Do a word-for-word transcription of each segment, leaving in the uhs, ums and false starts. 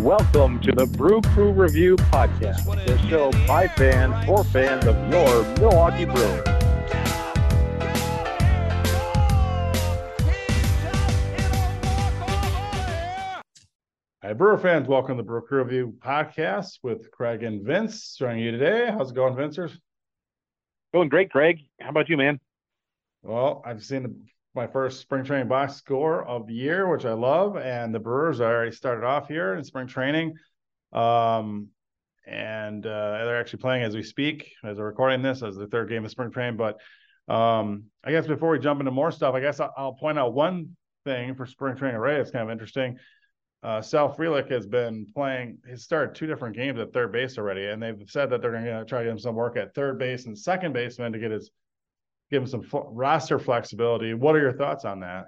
Welcome to the Brew Crew Review Podcast, the show by fans for fans of your Milwaukee Brewers. Hi, Brewer fans. Welcome to the Brew Crew Review Podcast with Craig and Vince. Joining you today. How's it going, Vincers? Going great, Craig. How about you, man? Well, I've seen the my first spring training box score of the year, which I love. And the Brewers already started off here in spring training. Um, and uh, they're actually playing as we speak, as we're recording this, as the third game of spring training. But um, I guess before we jump into more stuff, I guess I'll, I'll point out one thing for spring training already. It's kind of interesting. Uh, Sal Frelick has been playing, he's started two different games at third base already. And they've said that they're going to try to get him some work at third base and second baseman to get his, give him some fl- roster flexibility. What are your thoughts on that?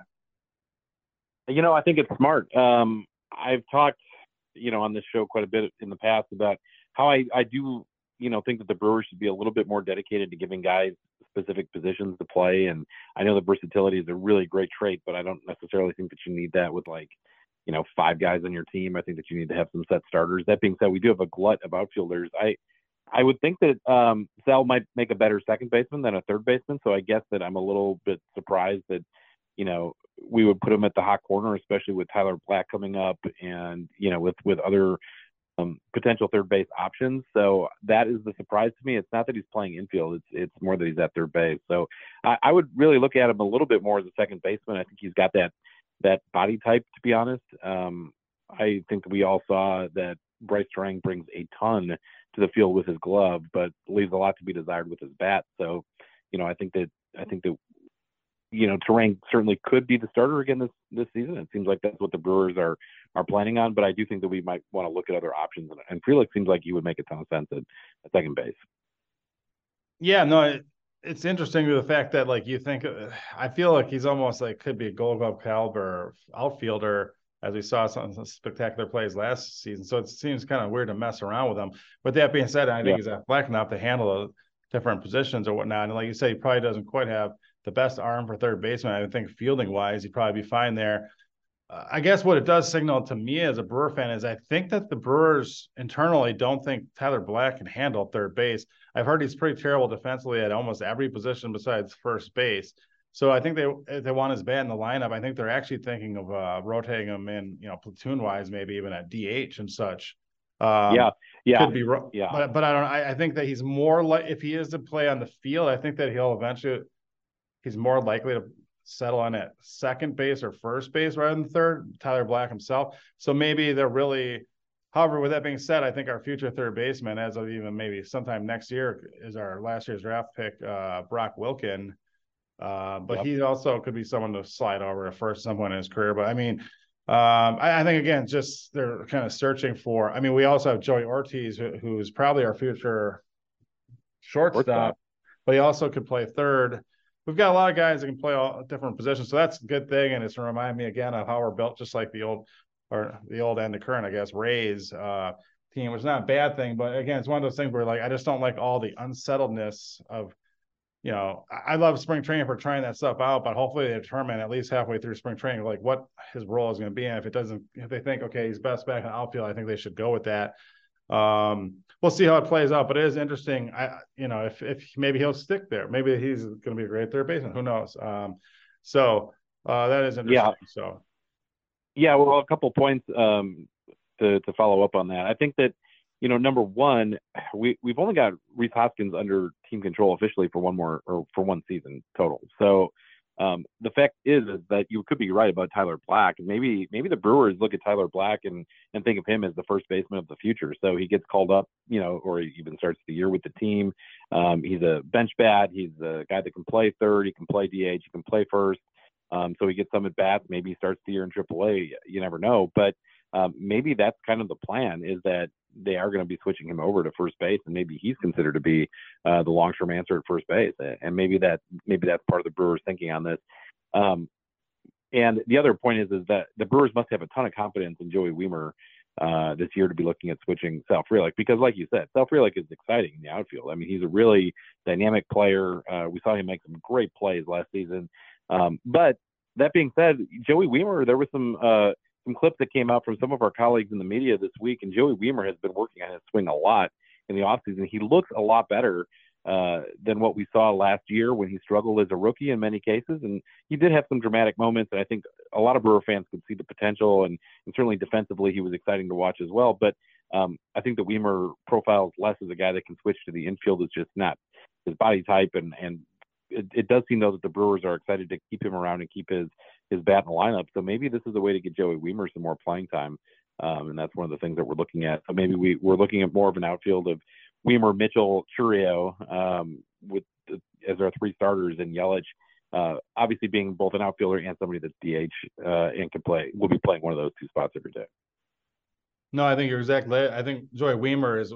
You know, I think it's smart. Um, I've talked, you know, on this show quite a bit in the past about how I, I do, you know, think that the Brewers should be a little bit more dedicated to giving guys specific positions to play. And I know that versatility is a really great trait, but I don't necessarily think that you need that with, like, you know, five guys on your team. I think that you need to have some set starters. That being said, we do have a glut of outfielders. I, I would think that um, Sal might make a better second baseman than a third baseman. So I guess that I'm a little bit surprised that, you know, we would put him at the hot corner, especially with Tyler Black coming up and, you know, with, with other um, potential third base options. So that is the surprise to me. It's not that he's playing infield. It's it's more that he's at third base. So I, I would really look at him a little bit more as a second baseman. I think he's got that, that body type, to be honest. Um, I think that we all saw that Bryce Turang brings a ton to the field with his glove, but leaves a lot to be desired with his bat. So, you know, I think that, I think that, you know, Turang certainly could be the starter again this, this season. It seems like that's what the Brewers are, are planning on, but I do think that we might want to look at other options. And, and Frelick seems like he would make a ton of sense at, at second base. Yeah, no, it, it's interesting to the fact that, like, you think, I feel like he's almost like could be a Gold Glove caliber outfielder, as we saw some, some spectacular plays last season. So it seems kind of weird to mess around with him. But that being said, I think yeah. he's athletic enough to handle the different positions or whatnot. And like you say, he probably doesn't quite have the best arm for third baseman. I think fielding-wise, he'd probably be fine there. Uh, I guess what it does signal to me as a Brewer fan is I think that the Brewers internally don't think Tyler Black can handle third base. I've heard he's pretty terrible defensively at almost every position besides first base. So I think they if they want his bat in the lineup, I think they're actually thinking of uh, rotating him in, you know, platoon-wise, maybe even at D H and such. Um, yeah, yeah, could be ro- yeah. But but I don't. I, I think that he's more like if he is to play on the field, I think that he'll eventually he's more likely to settle on at second base or first base rather than third. Tyler Black himself. So maybe they're really. However, with that being said, I think our future third baseman, as of even maybe sometime next year, is our last year's draft pick, uh, Brock Wilkin. Uh, but yep. he also could be someone to slide over to first some point in his career. But I mean, um, I, I think again, just they're kind of searching for. I mean, we also have Joey Ortiz, who, who's probably our future shortstop, shortstop, but he also could play third. We've got a lot of guys that can play all different positions, so that's a good thing. And it's to remind me again of how we're built, just like the old or the old and the current, I guess, Rays uh, team, which is not a bad thing. But again, it's one of those things where like I just don't like all the unsettledness of. You know, I love spring training for trying that stuff out, but hopefully they determine at least halfway through spring training, like what his role is going to be. And if it doesn't, if they think, okay, he's best back in the outfield, I think they should go with that. Um, we'll see how it plays out, but it is interesting. I, you know, if, if maybe he'll stick there, maybe he's going to be a great third baseman, who knows? Um, so uh, that is interesting. Yeah. So, yeah, well, a couple points um, to, to follow up on that. I think that, you know, number one, we, we've only got Rhys Hoskins under team control officially for one more or for one season total. So um, the fact is, is that you could be right about Tyler Black. Maybe maybe the Brewers look at Tyler Black and, and think of him as the first baseman of the future. So he gets called up, you know, or he even starts the year with the team. Um, he's a bench bat. He's a guy that can play third. He can play D H. He can play first. Um, so he gets some at bats. Maybe he starts the year in triple A. You never know. But um, maybe that's kind of the plan is that they are going to be switching him over to first base, and maybe he's considered to be uh, the long-term answer at first base. And maybe that, maybe that's part of the Brewers thinking on this. Um, and the other point is, is that the Brewers must have a ton of confidence in Joey Weimer uh, this year to be looking at switching Sal Frelick, because like you said, Sal Frelick is exciting in the outfield. I mean, he's a really dynamic player. Uh, we saw him make some great plays last season. Um, but that being said, Joey Weimer, there was some, uh, some clips that came out from some of our colleagues in the media this week, and Joey Weimer has been working on his swing a lot in the offseason. He looks a lot better uh, than what we saw last year when he struggled as a rookie in many cases, and he did have some dramatic moments, and I think a lot of Brewer fans could see the potential, and, and certainly defensively he was exciting to watch as well, but um, I think that Weimer profiles less as a guy that can switch to the infield. It's just not his body type, and, and it, it does seem, though, that the Brewers are excited to keep him around and keep his his bat in the lineup. So maybe this is a way to get Joey Weimer some more playing time. Um, and that's one of the things that we're looking at. So maybe we, we're looking at more of an outfield of Weimer, Mitchell, Chourio um, with the, as our three starters, and Yelich, uh, obviously being both an outfielder and somebody that's D H uh, and can play, will be playing one of those two spots every day. No, I think you're exactly. I think Joey Weimer is,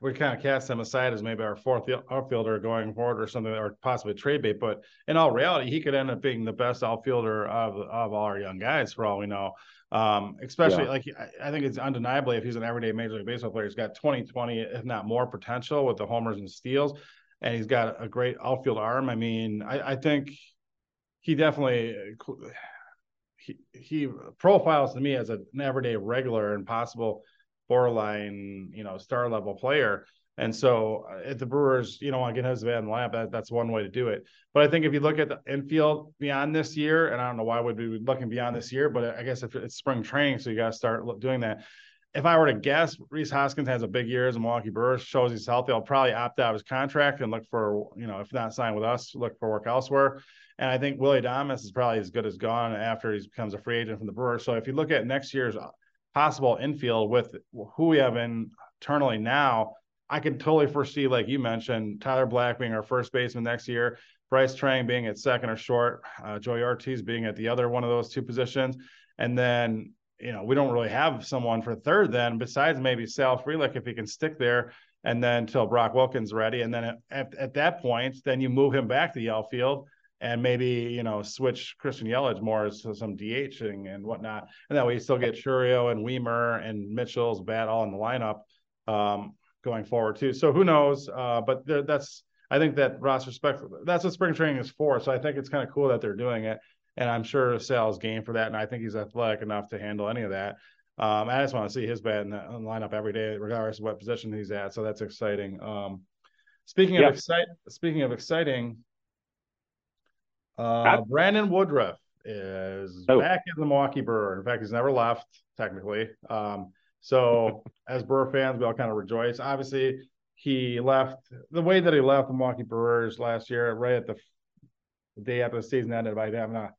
we kind of cast him aside as maybe our fourth outfielder going forward or something, or possibly trade bait. But in all reality, he could end up being the best outfielder of of all our young guys for all we know. Um, especially yeah. like I think it's undeniably, if he's an everyday Major League Baseball player, he's got twenty, twenty, if not more potential with the homers and steals, and he's got a great outfield arm. I mean, I, I think he definitely. He, he profiles to me as an everyday regular and possible borderline, you know, star level player. And so if the Brewers, you know, want to get his bat in the lineup, that, that's one way to do it. But I think if you look at the infield beyond this year, and I don't know why we'd be looking beyond this year, but I guess if it's spring training, so you got to start doing that. If I were to guess, Rhys Hoskins has a big year as a Milwaukee Brewers, shows he's healthy. I'll probably opt out of his contract and look for, you know, if not sign with us, look for work elsewhere. And I think Willie Adames is probably as good as gone after he becomes a free agent from the Brewers. So if you look at next year's possible infield with who we have internally now, I can totally foresee, like you mentioned, Tyler Black being our first baseman next year, Bryce Turang being at second or short, uh, Joey Ortiz being at the other one of those two positions. And then, you know, we don't really have someone for third then, besides maybe Sal Frelick if he can stick there, and then until Brock Wilkin's ready. And then at, at that point, then you move him back to the outfield and maybe, you know, switch Christian Yelich more to some DHing and whatnot. And that way you still get Chourio and Weimer and Mitchell's bat all in the lineup um, going forward too. So who knows? Uh, but there, that's, I think that Ross respect, that's what spring training is for. So I think it's kind of cool that they're doing it. And I'm sure Sal's game for that. And I think he's athletic enough to handle any of that. Um, I just want to see his bat in the, in the lineup every day, regardless of what position he's at. So that's exciting. Um, speaking of yeah. exciting, speaking of exciting, Uh, Brandon Woodruff is oh. back in the Milwaukee Brewer. In fact, he's never left, technically. Um, so as Brewer fans, we all kind of rejoice. Obviously, he left the way that he left the Milwaukee Brewers last year, right at the, the day after the season ended, by having a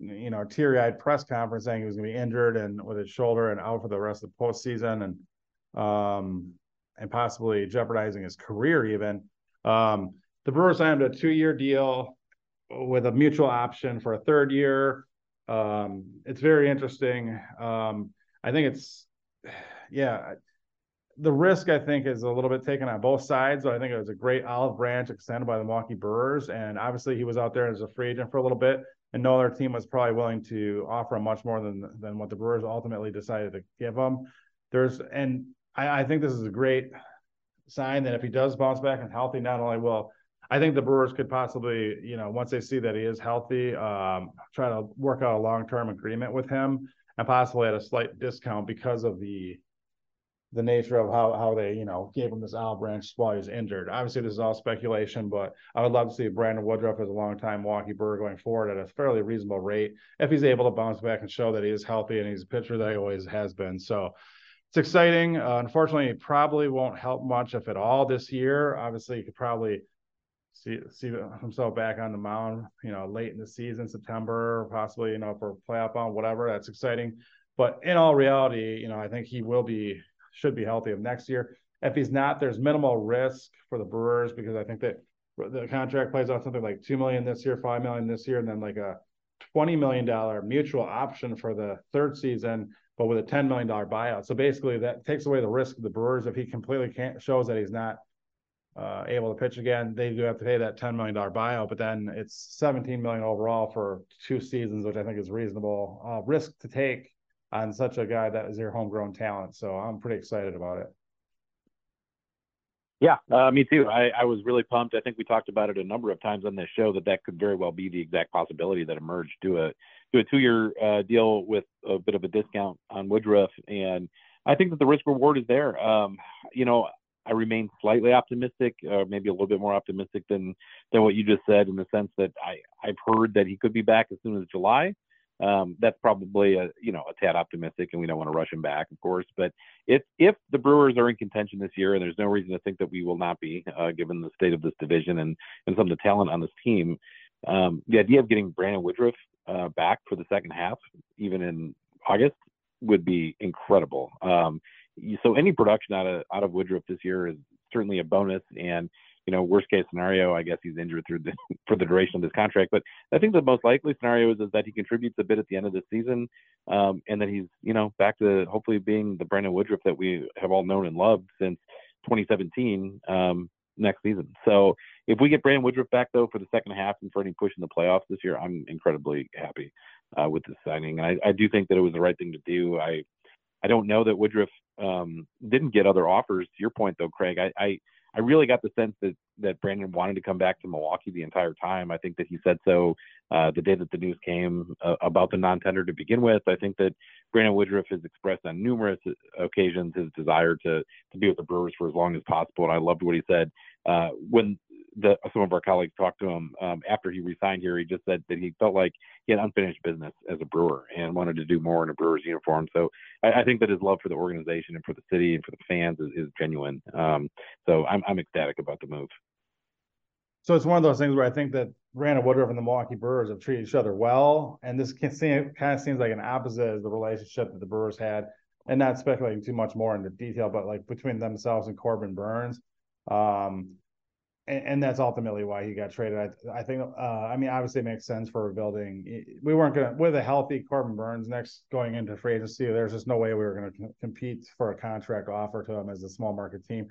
you know teary-eyed press conference saying he was going to be injured and with his shoulder and out for the rest of the postseason, and um, and possibly jeopardizing his career even. Um, the Brewers signed him to a two-year deal with a mutual option for a third year. Um, it's very interesting. Um, I think it's, yeah, the risk I think is a little bit taken on both sides. But I think it was a great olive branch extended by the Milwaukee Brewers. And obviously he was out there as a free agent for a little bit, and no other team was probably willing to offer him much more than, than what the Brewers ultimately decided to give him. There's, and I, I think this is a great sign that if he does bounce back and healthy, not only will, I think the Brewers could possibly, you know, once they see that he is healthy, um, try to work out a long-term agreement with him and possibly at a slight discount because of the the nature of how how they, you know, gave him this olive branch while he was injured. Obviously, this is all speculation, but I would love to see Brandon Woodruff as a long-time Milwaukee Brewer going forward at a fairly reasonable rate if he's able to bounce back and show that he is healthy and he's a pitcher that he always has been. So it's exciting. Uh, unfortunately, it probably won't help much, if at all, this year. Obviously, you could probably – See, see himself back on the mound, you know, late in the season, September, possibly, you know, for playoff on whatever. That's exciting. But in all reality, you know, I think he will be, should be healthy of next year. If he's not, there's minimal risk for the Brewers because I think that the contract plays out something like two million dollars this year, five million dollars this year, and then like a twenty million dollars mutual option for the third season, but with a ten million dollars buyout. So basically that takes away the risk of the Brewers. If he completely can't, shows that he's not Uh, able to pitch again, they do have to pay that ten million dollars buyout, but then it's seventeen million dollars overall for two seasons, which I think is reasonable uh, risk to take on such a guy that is your homegrown talent. So I'm pretty excited about it. Yeah, uh, me too. I, I was really pumped. I think we talked about it a number of times on this show that that could very well be the exact possibility that emerged due, a, to a two-year uh, deal with a bit of a discount on Woodruff. And I think that the risk reward is there. Um, you know, I remain slightly optimistic, uh, maybe a little bit more optimistic than, than what you just said, in the sense that I, I've heard that he could be back as soon as July. Um, that's probably a, you know, a tad optimistic, and we don't want to rush him back, of course. But if, if the Brewers are in contention this year, and there's no reason to think that we will not be, uh, given the state of this division and, and some of the talent on this team, um, the idea of getting Brandon Woodruff uh, back for the second half, even in August, would be incredible. Um, so any production out of, out of Woodruff this year is certainly a bonus. And, you know, worst case scenario, I guess he's injured through the, for the duration of this contract. But I think the most likely scenario is, is that he contributes a bit at the end of the season, um, and that he's, you know, back to hopefully being the Brandon Woodruff that we have all known and loved since twenty seventeen um, next season. So if we get Brandon Woodruff back, though, for the second half and for any push in the playoffs this year, I'm incredibly happy uh, with this signing. And I, I do think that it was the right thing to do. I I don't know that Woodruff um, didn't get other offers. To your point, though, Craig, I, I – I really got the sense that, that Brandon wanted to come back to Milwaukee the entire time. I think that he said so uh, the day that the news came uh, about the non-tender to begin with. I think that Brandon Woodruff has expressed on numerous occasions his desire to, to be with the Brewers for as long as possible. And I loved what he said uh, when the, some of our colleagues talked to him um, after he resigned here. He just said that he felt like he had unfinished business as a Brewer and wanted to do more in a Brewer's uniform. So I, I think that his love for the organization and for the city and for the fans is, is genuine. Um, so I'm, I'm ecstatic about the move. So it's one of those things where I think that Brandon Woodruff and the Milwaukee Brewers have treated each other well, and this can seem, kind of seems like an opposite as the relationship that the Brewers had, and not speculating too much more into detail, but like between themselves and Corbin Burns. Um, and, and that's ultimately why he got traded. I, I think, uh, I mean, obviously it makes sense for rebuilding. We weren't going to, with a healthy Corbin Burns next going into free agency, there's just no way we were going to c- compete for a contract offer to him as a small market team.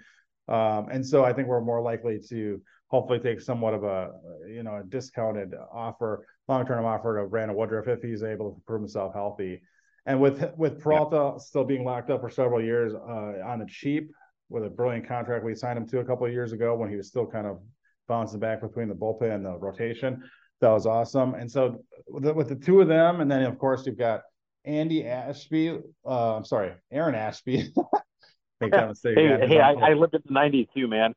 Um, and so I think we're more likely to hopefully take somewhat of a, you know, a discounted offer, long-term offer to Brandon Woodruff if he's able to prove himself healthy. And with, with Peralta yeah. still being locked up for several years uh, on the cheap with a brilliant contract we signed him to a couple of years ago when he was still kind of bouncing back between the bullpen and the rotation, that was awesome. And so with the, with the two of them, and then of course you've got Andy Ashby, uh, I'm sorry, Aaron Ashby. Kind of hey, hey I, I lived in the nineties too, man.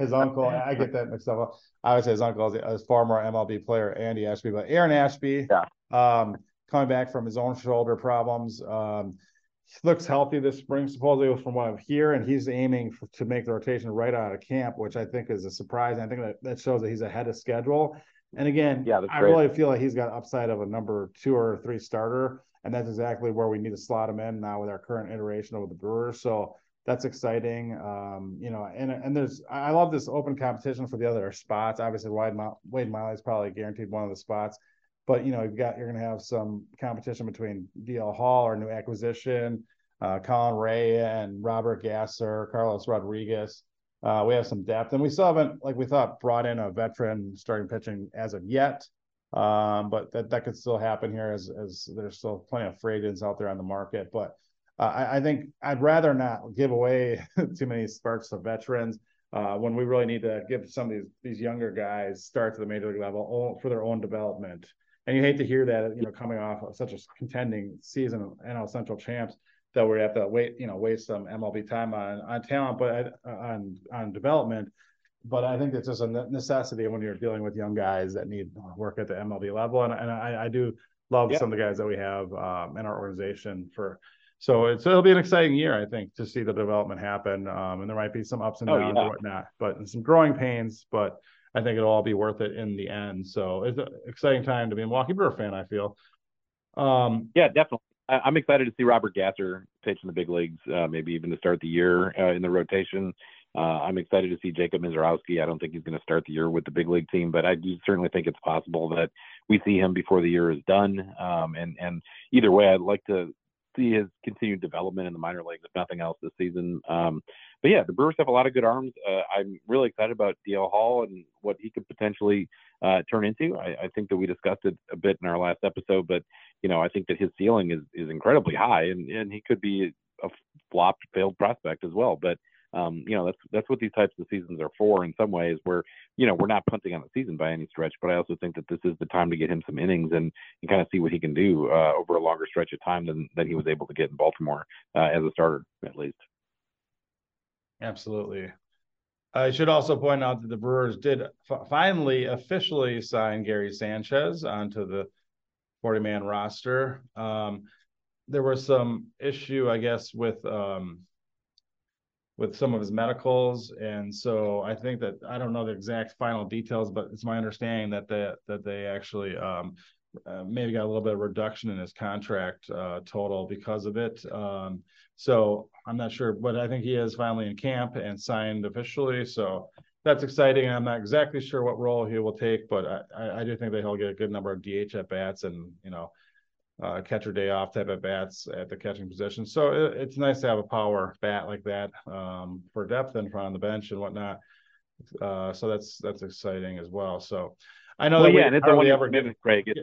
His uncle, I get that mixed up. I would say his uncle is a former M L B player, Andy Ashby, but Aaron Ashby, yeah. um, coming back from his own shoulder problems. Um, he looks healthy this spring, supposedly, from what I'm hearing, and he's aiming for, to make the rotation right out of camp, which I think is a surprise. And I think that, that shows that he's ahead of schedule. And again, yeah, I really feel like he's got upside of a number two or three starter. And that's exactly where we need to slot him in now with our current iteration of the Brewers. So that's exciting. Um, you know, and and there's I love this open competition for the other spots. Obviously, Wade Wade Miley is probably guaranteed one of the spots, but you know, you've got you're going to have some competition between D L. Hall, our new acquisition, uh, Colin Ray and Robert Gasser, Carlos Rodriguez. Uh, we have some depth, and we still haven't, like we thought, brought in a veteran starting pitching as of yet. Um, but that, that could still happen here as, as there's still plenty of free agents out there on the market. But uh, I, I think I'd rather not give away too many starts to veterans uh, when we really need to give some of these, these younger guys starts at the major league level for their own development. And you hate to hear that, you know, coming off of such a contending season, N L Central champs, that we have to wait, you know, waste some M L B time on, on talent, but uh, on, on development. But I think it's just a necessity when you're dealing with young guys that need work at the M L B level. And, and I, I do love yeah. some of the guys that we have um, in our organization. for. So it's, it'll be an exciting year, I think, to see the development happen. Um, and there might be some ups and downs oh, yeah. or whatnot, but and some growing pains. But I think it'll all be worth it in the end. So it's an exciting time to be a Milwaukee Brewer fan, I feel. Um, yeah, definitely. I, I'm excited to see Robert Gasser pitch in the big leagues, uh, maybe even to start the year uh, in the rotation. Uh, I'm excited to see Jacob Misiorowski. I don't think he's going to start the year with the big league team, but I do certainly think it's possible that we see him before the year is done. Um, and, and either way, I'd like to see his continued development in the minor leagues, if nothing else this season. Um, but yeah, the Brewers have a lot of good arms. Uh, I'm really excited about D L. Hall and what he could potentially uh, turn into. I, I think that we discussed it a bit in our last episode, but you know, I think that his ceiling is, is incredibly high, and, and he could be a flopped, failed prospect as well. But Um, you know, that's that's what these types of seasons are for in some ways, where, you know, we're not punting on the season by any stretch, but I also think that this is the time to get him some innings and, and kind of see what he can do uh, over a longer stretch of time than, than he was able to get in Baltimore uh, as a starter, at least. Absolutely. I should also point out that the Brewers did f- finally officially sign Gary Sanchez onto the forty-man roster. Um, there was some issue, I guess, with um, with some of his medicals, and so I think that I don't know the exact final details, but it's my understanding that they that they actually um, uh, maybe got a little bit of reduction in his contract uh, total because of it. Um, so I'm not sure, but I think he is finally in camp and signed officially. So that's exciting. I'm not exactly sure what role he will take, but I, I do think that he'll get a good number of D H at bats and, you know, uh, catcher day off type at bats at the catching position. So it, it's nice to have a power bat like that um, for depth in front of the bench and whatnot. Uh, so that's that's exciting as well. So I know well, that yeah, we hardly ever get it.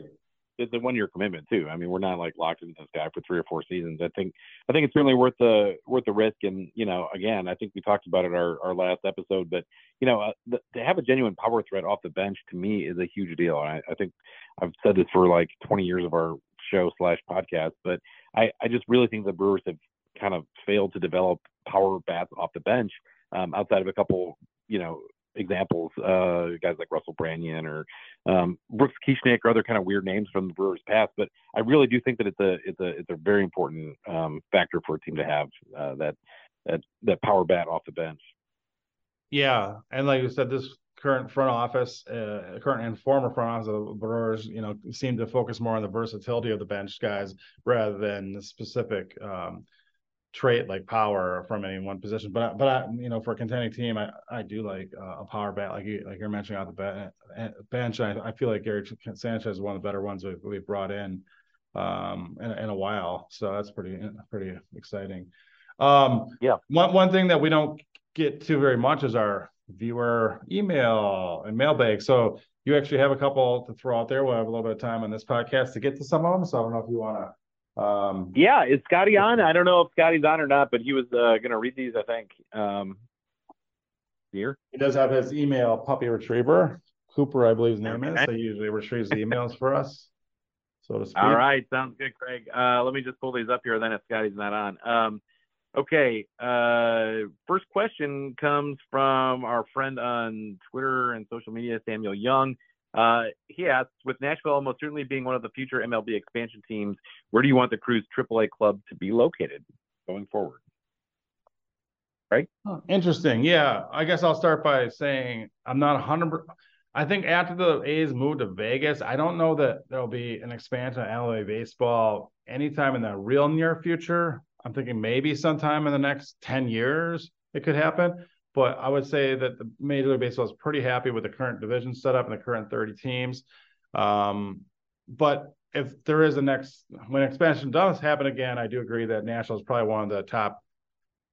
It's a one-year commitment too. I mean, we're not like locked into this guy for three or four seasons. I think, I think it's certainly worth the worth the risk. And you know, again, I think we talked about it our our last episode. But you know, uh, the, to have a genuine power threat off the bench to me is a huge deal. And I, I think I've said this for like twenty years of our show slash podcast. But I I just really think the Brewers have kind of failed to develop power bats off the bench, um, outside of a couple, you know, examples, uh, guys like Russell Branyan or um, Brooks Kieschnick or other kind of weird names from the Brewers past. But I really do think that it's a it's a it's a very important um, factor for a team to have uh, that that that power bat off the bench. Yeah, and like you said, this current front office, uh, current and former front office of the Brewers, you know, seem to focus more on the versatility of the bench guys rather than the specific Um, trait like power from any one position, but but I, you know, for a contending team, I, I do like uh, a power bat like you like you're mentioning out the bench. I I feel like Gary Sanchez is one of the better ones we've, we've brought in um in, in a while, so that's pretty pretty exciting. Um, yeah, one one thing that we don't get to very much is our viewer email and mailbag. So you actually have a couple to throw out there. We'll have a little bit of time on this podcast to get to some of them. So I don't know if you want to. Um, yeah, is Scotty on? I don't know if Scotty's on or not, but he was uh, going to read these, I think. Um, here he does have his email, Puppy Retriever Cooper, I believe his name is. So he usually retrieves the emails for us, so to speak. All right, sounds good, Craig. Uh, let me just pull these up here, then if Scotty's not on. Um, okay, uh, first question comes from our friend on Twitter and social media, Samuel Young. Uh, he asks, with Nashville almost certainly being one of the future M L B expansion teams, where do you want the Crew's triple A club to be located going forward? Right? Huh. Interesting. Yeah. I guess I'll start by saying I'm not one hundred percent. I think after the A's moved to Vegas, I don't know that there'll be an expansion of L A baseball anytime in the real near future. I'm thinking maybe sometime in the next ten years it could happen. But I would say that the Major League Baseball is pretty happy with the current division setup and the current thirty teams. Um, but if there is a next, when expansion does happen again, I do agree that Nashville is probably one of the top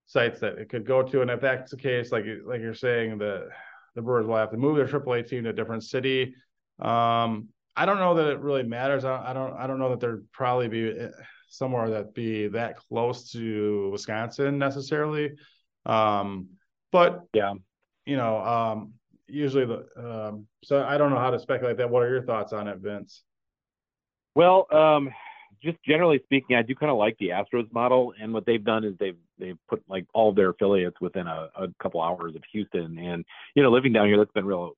sites that it could go to. And if that's the case, like like you're saying, the the Brewers will have to move their triple A team to a different city. Um, I don't know that it really matters. I, I don't I don't know that there'd probably be somewhere that be that close to Wisconsin necessarily. Um, But, yeah, you know, um, usually the um, – so I don't know how to speculate that. What are your thoughts on it, Vince? Well, um, just generally speaking, I do kind of like the Astros model. And what they've done is they've they've put, like, all their affiliates within a, a couple hours of Houston. And, you know, living down here, that's been real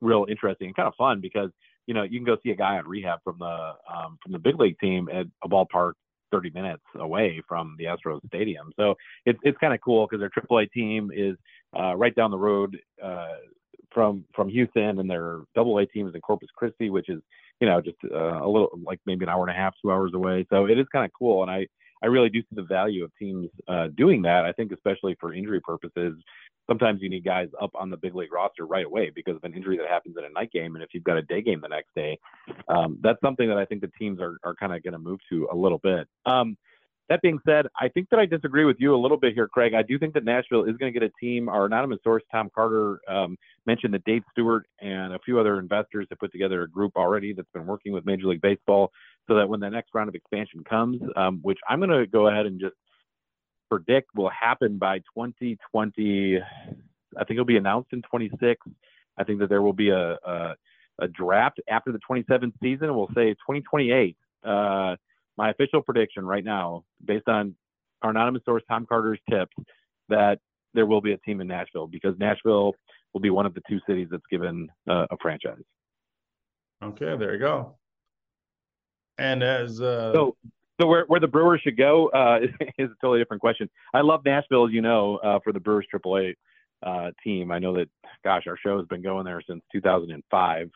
real interesting and kind of fun because, you know, you can go see a guy on rehab from the um, from the big league team at a ballpark thirty minutes away from the Astros stadium. So it, it's kind of cool because their triple A team is uh, right down the road uh, from from Houston, and their double A team is in Corpus Christi, which is, you know, just uh, a little like maybe an hour and a half, two hours away. So it is kind of cool. And I, I really do see the value of teams uh, doing that. I think especially for injury purposes, sometimes you need guys up on the big league roster right away because of an injury that happens in a night game. And if you've got a day game the next day, um, that's something that I think the teams are, are kind of going to move to a little bit. Um, that being said, I think that I disagree with you a little bit here, Craig. I do think that Nashville is going to get a team. Our anonymous source, Tom Carter, um, mentioned that Dave Stewart and a few other investors have put together a group already that's been working with Major League Baseball so that when the next round of expansion comes, um, which I'm going to go ahead and just predict will happen by twenty twenty. I think it'll be announced in twenty-six. I think that there will be a, a, a draft after the twenty-seven season, and we'll say twenty twenty-eight. Uh, my official prediction right now, based on our anonymous source, Tom Carter's tips, that there will be a team in Nashville, because Nashville will be one of the two cities that's given uh, a franchise. Okay, there you go. And as uh... – so, So where, where the Brewers should go uh, is, is a totally different question. I love Nashville, as you know, uh, for the Brewers triple A uh, team. I know that, gosh, our show has been going there since two thousand five.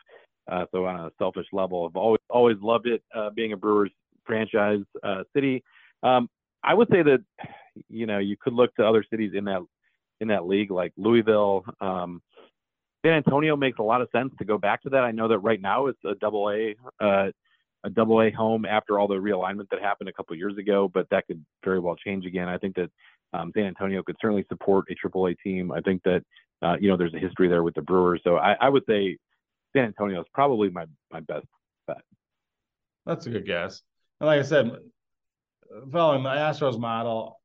Uh, so on a selfish level, I've always always loved it uh, being a Brewers franchise uh, city. Um, I would say that, you know, you could look to other cities in that in that league, like Louisville. Um, San Antonio makes a lot of sense to go back to that. I know that right now it's a double A. Uh, a double A home after all the realignment that happened a couple of years ago, but that could very well change again. I think that um, San Antonio could certainly support a triple A team. I think that, uh, you know, there's a history there with the Brewers. So I, I would say San Antonio is probably my, my best bet. That's a good guess. And like I said, following the Astros model,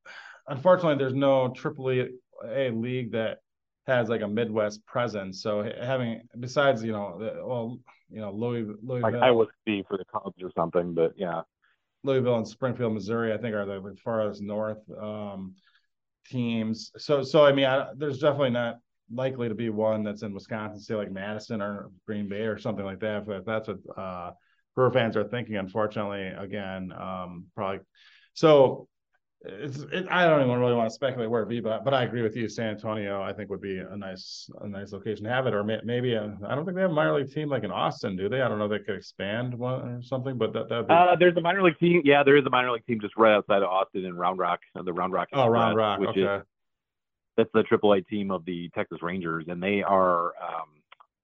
unfortunately there's no triple A league that has like a Midwest presence. So having, besides, you know, well, you know, Louis, Louisville, like Iowa City for the Cubs or something, but yeah, Louisville and Springfield, Missouri, I think are the farthest north um, teams. So, so I mean, I, there's definitely not likely to be one that's in Wisconsin, say like Madison or Green Bay or something like that. But that's what uh, Brewer fans are thinking. Unfortunately, again, um, probably so. It's, it, I don't even really want to speculate where it would be, but but I agree with you. San Antonio, I think, would be a nice a nice location to have it, or may, maybe a, I don't think they have a minor league team like in Austin, do they? I don't know if they could expand one or something, but that that. Be... Uh, there's a minor league team. Yeah, there is a minor league team just right outside of Austin in Round Rock, the Round Rock. Oh, Express, Round Rock, which okay. Is, that's the triple A team of the Texas Rangers, and they are um,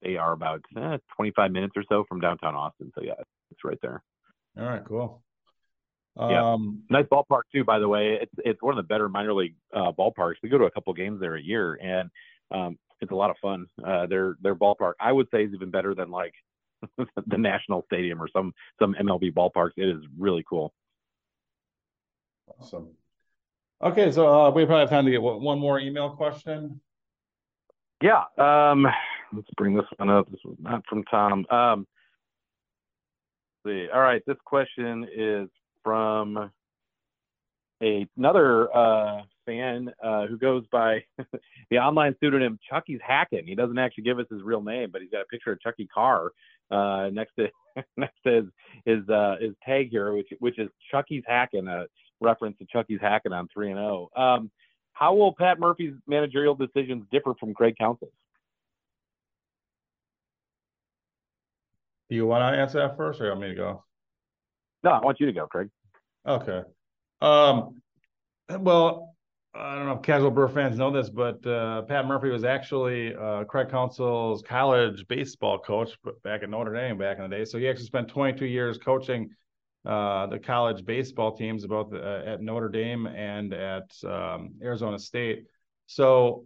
they are about eh, twenty-five minutes or so from downtown Austin. So yeah, it's right there. All right, cool. Yeah, um, nice ballpark too. By the way, it's it's one of the better minor league uh, ballparks. We go to a couple games there a year, and um, it's a lot of fun. Uh, their their ballpark, I would say, is even better than like the National Stadium or some some M L B ballparks. It is really cool. Awesome. Okay, so uh, we probably have time to get what, one more email question. Yeah, um, let's bring this one up. This was not from Tom. Um, let's see. All right, this question is from a, another uh, fan uh, who goes by the online pseudonym Chuckie's Hackin'. He doesn't actually give us his real name, but he's got a picture of Chuckie Carr uh, next to next to his his, uh, his tag here, which which is Chuckie's Hackin', a reference to Chuckie's Hackin' on three and zero. Um, how will Pat Murphy's managerial decisions differ from Craig Counsell's? Do you want to answer that first, or you want me to go? No, I want you to go, Craig. Okay. Um, well, I don't know if casual Brewer fans know this, but uh, Pat Murphy was actually uh, Craig Counsell's college baseball coach back at Notre Dame back in the day. So he actually spent twenty-two years coaching uh, the college baseball teams both uh, at Notre Dame and at um, Arizona State. So,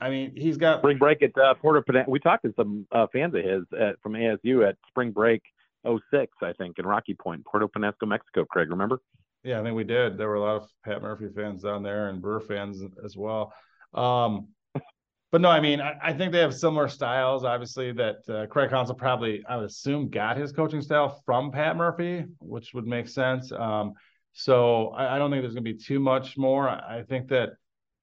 I mean, he's got – Spring break at uh, Porter – we talked to some uh, fans of his at, from A S U at spring break oh six, I think, in Rocky Point, Puerto Penasco, Mexico, Craig, remember? Yeah, I think we did. There were a lot of Pat Murphy fans down there and Brewer fans as well. Um, but no, I mean, I, I think they have similar styles, obviously, that uh, Craig Counsell probably, I would assume, got his coaching style from Pat Murphy, which would make sense. Um, so I, I don't think there's going to be too much more. I, I think that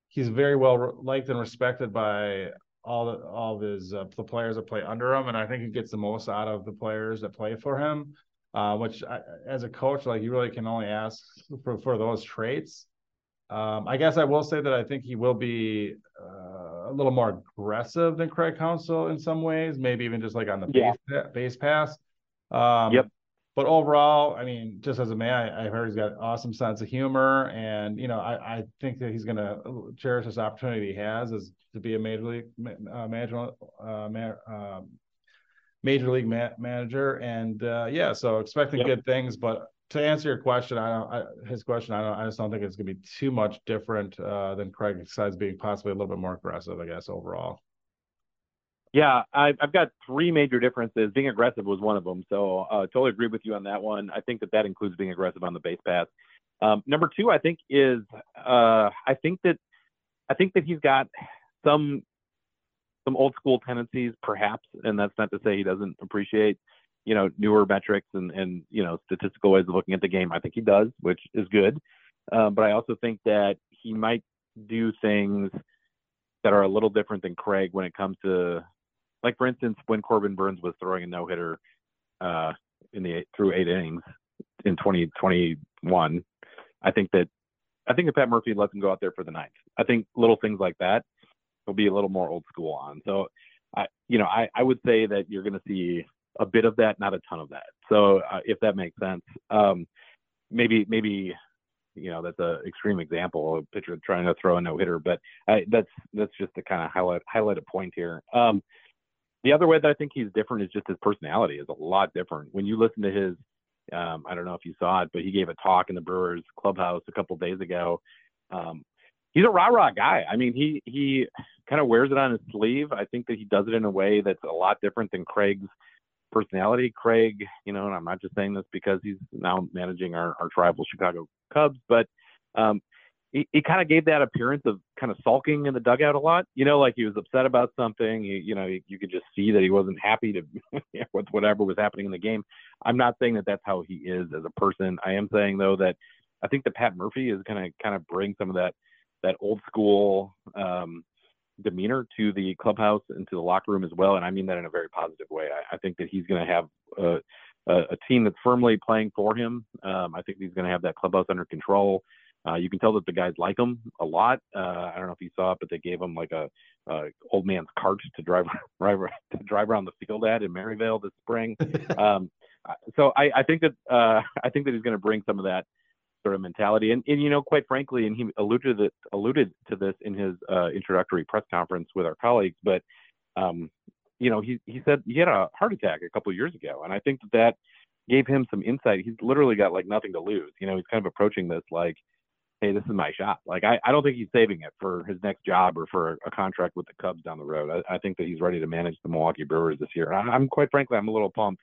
he's very well re- liked and respected by – all the, all of his uh, the players that play under him, and I think he gets the most out of the players that play for him, uh, which I, as a coach, like you really can only ask for, for those traits. Um, I guess I will say that I think he will be uh, a little more aggressive than Craig Counsell in some ways, maybe even just like on the yeah. base, base pass. Um, yep. But overall, I mean, just as a man, I, I heard he's got an awesome sense of humor, and you know, I, I think that he's going to cherish this opportunity he has as to be a major league uh, manager, uh, ma- uh, major league ma- manager, and uh, yeah, so expecting yep. good things. But to answer your question, I don't. I, his question, I don't. I just don't think it's going to be too much different uh, than Craig, besides being possibly a little bit more aggressive, I guess, overall. Yeah, I've, I've got three major differences. Being aggressive was one of them, so I uh, totally agree with you on that one. I think that that includes being aggressive on the base pass. Um, number two, I think is uh, I think that I think that he's got some some old school tendencies, perhaps, and that's not to say he doesn't appreciate, you know, newer metrics and and you know statistical ways of looking at the game. I think he does, which is good. Uh, but I also think that he might do things that are a little different than Craig when it comes to, like, for instance, when Corbin Burns was throwing a no hitter uh, in the through eight innings in twenty twenty-one. I think that I think that Pat Murphy lets him go out there for the ninth. I think little things like that will be a little more old school on. So, I you know I, I would say that you're going to see a bit of that, not a ton of that. So uh, if that makes sense, um, maybe maybe you know that's an extreme example of a pitcher trying to throw a no hitter, but I, that's that's just to kind of highlight highlight a point here. Um, the other way that I think he's different is just his personality is a lot different. When you listen to his Um, I don't know if you saw it, but he gave a talk in the Brewers clubhouse a couple days ago. Um, he's a rah-rah guy. I mean, he he kind of wears it on his sleeve. I think that he does it in a way that's a lot different than Craig's personality. Craig, you know, and I'm not just saying this because he's now managing our, our tribal Chicago Cubs, but um, he, he kind of gave that appearance of kind of sulking in the dugout a lot. You know, like he was upset about something. He, you know, you, you could just see that he wasn't happy to with whatever was happening in the game. I'm not saying that that's how he is as a person. I am saying, though, that I think that Pat Murphy is going to kind of bring some of that that old school um, demeanor to the clubhouse and to the locker room as well. And I mean that in a very positive way. I, I think that he's going to have a, a, a team that's firmly playing for him. Um, I think he's going to have that clubhouse under control. Uh, you can tell that the guys like him a lot. Uh, I don't know if you saw it, but they gave him like a, a old man's cart to drive, drive to drive around the field at in Maryvale this spring. Um, so I, I think that uh, I think that he's going to bring some of that sort of mentality. And, and you know, quite frankly, and he alluded to, alluded to this in his uh, introductory press conference with our colleagues. But um, you know, he he said he had a heart attack a couple of years ago, and I think that that gave him some insight. He's literally got like nothing to lose. You know, he's kind of approaching this like, hey, this is my shot. Like, I, I don't think he's saving it for his next job or for a contract with the Cubs down the road. I, I think that he's ready to manage the Milwaukee Brewers this year. And I, I'm quite frankly, I'm a little pumped.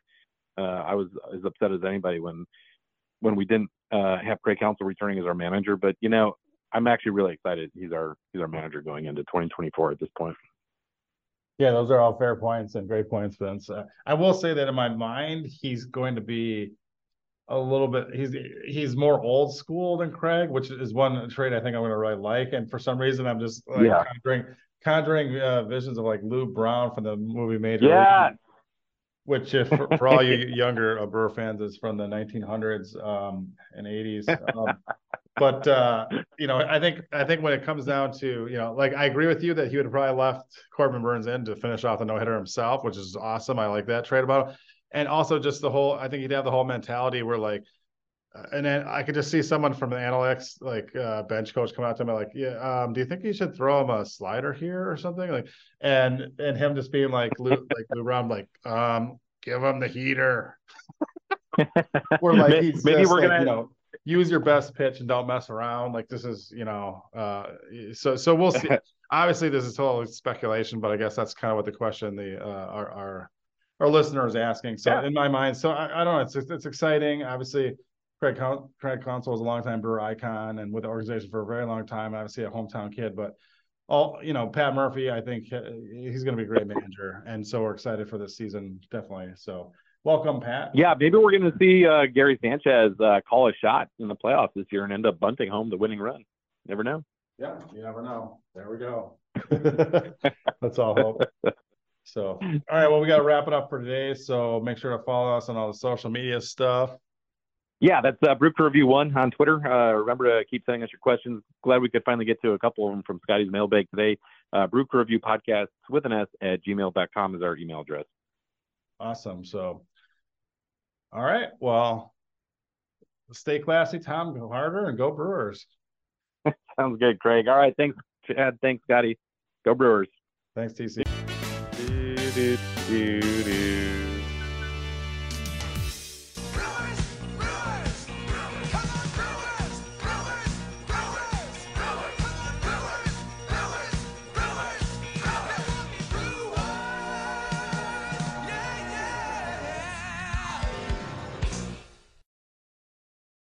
Uh, I was as upset as anybody when when we didn't uh, have Craig Counsell returning as our manager. But, you know, I'm actually really excited he's our he's our manager going into twenty twenty-four at this point. Yeah, those are all fair points and great points, Vince. Uh, I will say that in my mind, he's going to be a little bit, he's he's more old school than Craig, which is one trait I think I'm going to really like. And for some reason, I'm just like yeah. conjuring, conjuring uh, visions of like Lou Brown from the movie Major yeah. League, which if for, for all you younger uh, Brewer fans is from the nineteen hundreds um, and eighties. Um, but uh, you know, I think I think when it comes down to, you know, like I agree with you that he would have probably left Corbin Burns in to finish off the no hitter himself, which is awesome. I like that trait about him. And also just the whole, I think he'd have the whole mentality where like, and then I could just see someone from the analytics, like uh, bench coach come out to me like, yeah, um, do you think you should throw him a slider here or something? Like, and, and him just being like, Lou, like Lou Brown, like, um, give him the heater. We're like, he's maybe we're like, going to, you know, use your best pitch and don't mess around. Like this is, you know, uh, so, so we'll see. Obviously this is totally speculation, but I guess that's kind of what the question, the, uh, our, our, Our listeners asking. So yeah. in my mind, so I, I don't know. It's it's exciting. Obviously, Craig Craig Counsell is a longtime Brewer icon and with the organization for a very long time. Obviously, a hometown kid, but all you know, Pat Murphy. I think he's going to be a great manager, and so we're excited for this season, definitely. So welcome, Pat. Yeah, maybe we're going to see uh, Gary Sanchez uh, call a shot in the playoffs this year and end up bunting home the winning run. Never know. Yeah, you never know. There we go. Let's all hope. So, all right, well, we got to wrap it up for today. So make sure to follow us on all the social media stuff. Yeah, that's uh, Brew Crew Review one on Twitter. Uh, remember to keep sending us your questions. Glad we could finally get to a couple of them from Scotty's mailbag today. Uh, Brew Crew Review Podcast with an S at gmail dot com is our email address. Awesome. So, all right, well, stay classy, Tom. Go harder and go Brewers. Sounds good, Craig. All right, thanks, Chad. Thanks, Scotty. Go Brewers. Thanks, T C. Do, do, do, do.